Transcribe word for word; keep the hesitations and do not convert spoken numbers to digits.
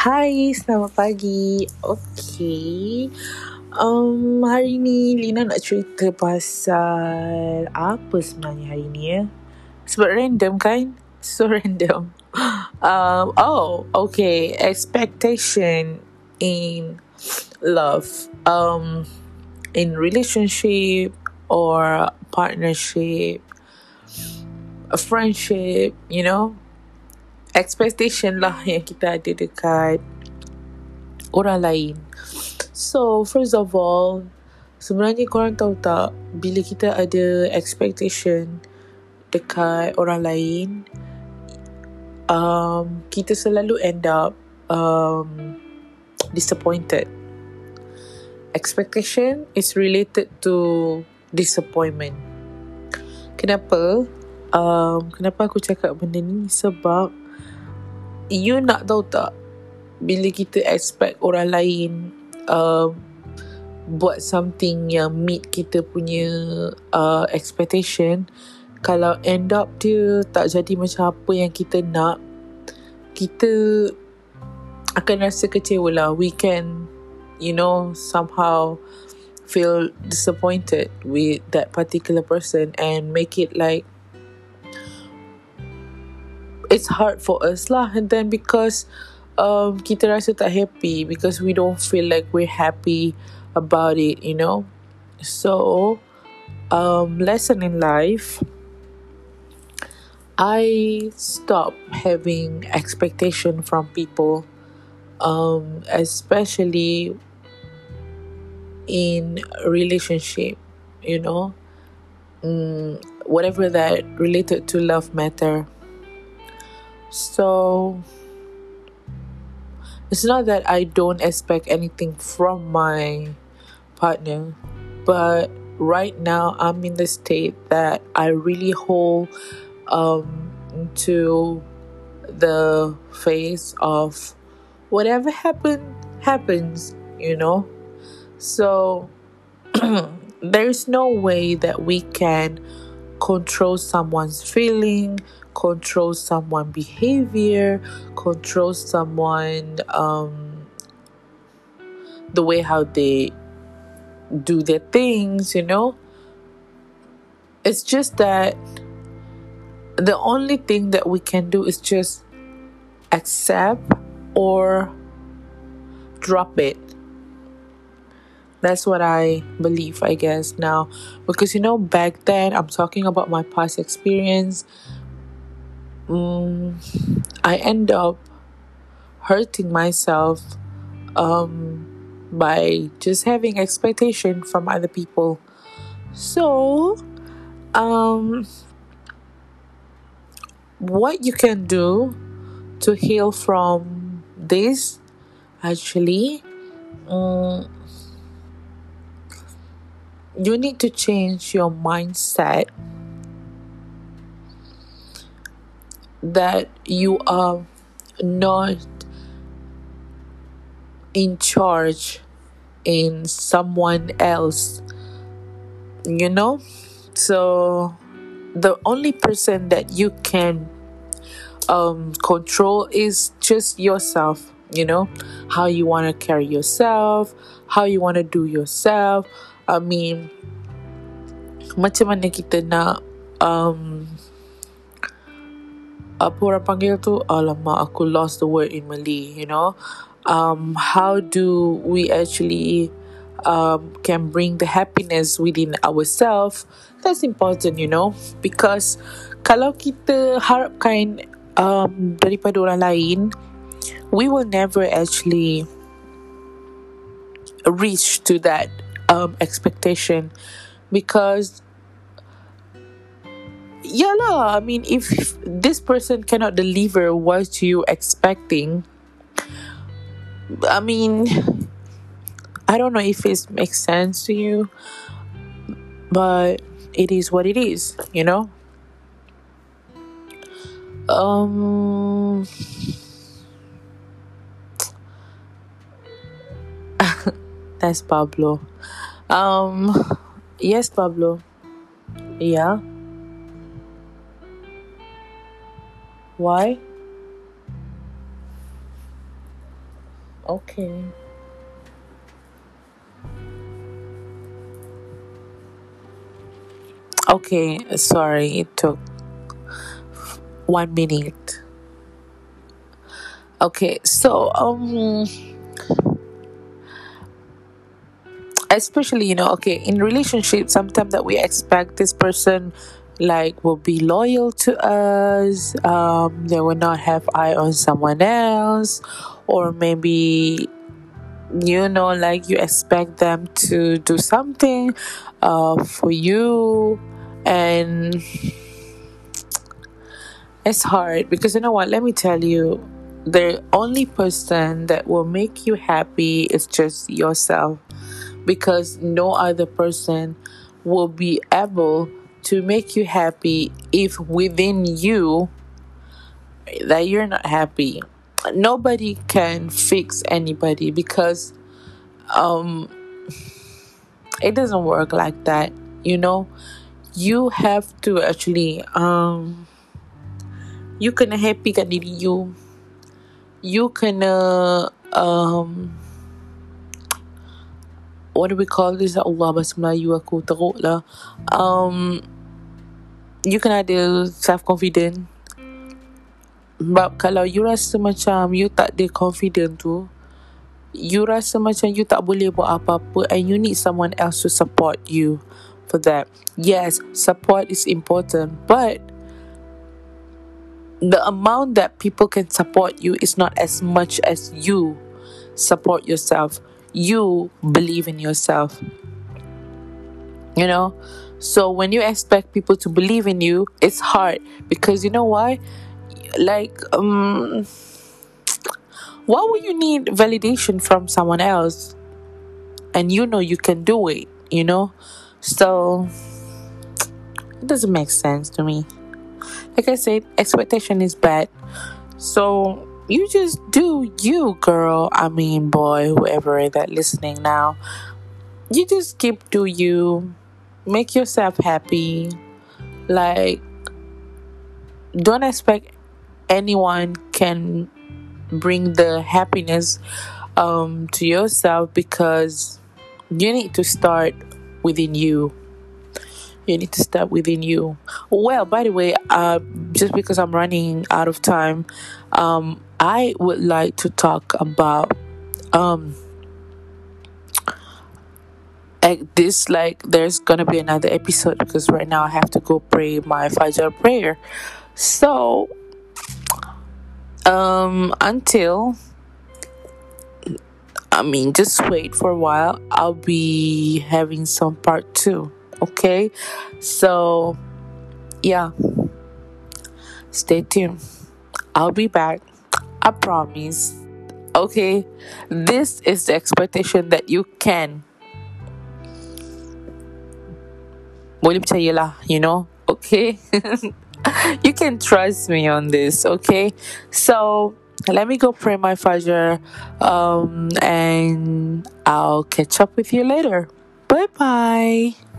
Hai, selamat pagi. Okay, um, hari ni Lina nak cerita pasal apa sebenarnya hari ni ya? Sebab random kan? So random. um, Oh, okay, expectation in love, um, in relationship or partnership, a friendship, you know, expectation lah yang kita ada dekat orang lain. So first of all, sebenarnya korang tahu tak, bila kita ada expectation dekat orang lain, um, kita selalu end up um, disappointed. Expectation is related to disappointment. Kenapa? Um, kenapa aku cakap benda ni? Sebab you nak tahu tak, bila kita expect orang lain uh, buat something yang meet kita punya uh, expectation, kalau end up dia tak jadi macam apa yang kita nak, kita akan rasa kecewa lah. We can, you know, somehow feel disappointed with that particular person and make it like it's hard for us lah. And then because um, kita rasa tak happy, because we don't feel like we're happy about it, you know. So um, lesson in life, I stop having expectation from people, um, especially in relationship, you know, mm, whatever that related to love matter. So it's not that I don't expect anything from my partner, but right now I'm in the state that I really hold um, to the face of whatever happen happens, you know. So there's no way that we can control someone's feeling, control someone's behavior, control someone um, the way how they do their things, you know. It's just that the only thing that we can do is just accept or drop it. That's what I believe, I guess, now. Because, you know, back then, I'm talking about my past experience. Um, I end up hurting myself um, by just having expectation from other people. So, um, what you can do to heal from this, actually, um, you need to change your mindset that you are not in charge in someone else, you know. So the only person that you can um, control is just yourself, you know, how you want to carry yourself, how you want to do yourself. I mean, macam mana kita nak um, apa orang panggil tu, alamak aku lost the word in Malay, you know, um, how do we actually um, can bring the happiness within ourselves. That's important, you know, because kalau kita harapkan um, daripada orang lain, we will never actually reach to that Um, expectation. Because yeah lah, I mean, if, if this person cannot deliver what you expecting, I mean, I don't know if it makes sense to you, but it is what it is, you know. Um That's Pablo. Um, yes, Pablo. Yeah. Why? Okay. Okay, sorry, it took one minute. Okay, so um especially, you know, okay, in relationships, sometimes that we expect this person like will be loyal to us, um they will not have eye on someone else, or maybe, you know, like you expect them to do something uh for you, and it's hard because, you know what, let me tell you, the only person that will make you happy is just yourself, because no other person will be able to make you happy if within you that you're not happy. Nobody can fix anybody, because um it doesn't work like that, you know. You have to actually um you kena happy kat diri you. You kena um what do we call this? Allah, bahasa Melayu aku teruk lah. Um, you can ada self-confident. Sebab kalau you rasa macam you tak ada confident tu, you rasa macam you tak boleh buat apa-apa, and you need someone else to support you for that. Yes, support is important, but the amount that people can support you is not as much as you support yourself. You believe in yourself, you know. So when you expect people to believe in you, it's hard, because you know why, like um why would you need validation from someone else, and you know you can do it, you know. So it doesn't make sense to me. Like I said, expectation is bad. So you just do you, girl. I mean, boy, whoever that listening now. You just keep do you. Make yourself happy. Like, don't expect anyone can bring the happiness um, to yourself, because you need to start within you. You need to start within you. Well, by the way, uh, just because I'm running out of time, um, I would like to talk about um like this, like there's gonna be another episode, because right now I have to go pray my Fajr prayer. So um until I mean just wait for a while, I'll be having some part two. Okay, so yeah, stay tuned. I'll be back, I promise. Okay, this is the expectation that you can. Boleh percayalah, you know. Okay, you can trust me on this. Okay, so let me go pray my Fajr, um, and I'll catch up with you later. Bye bye.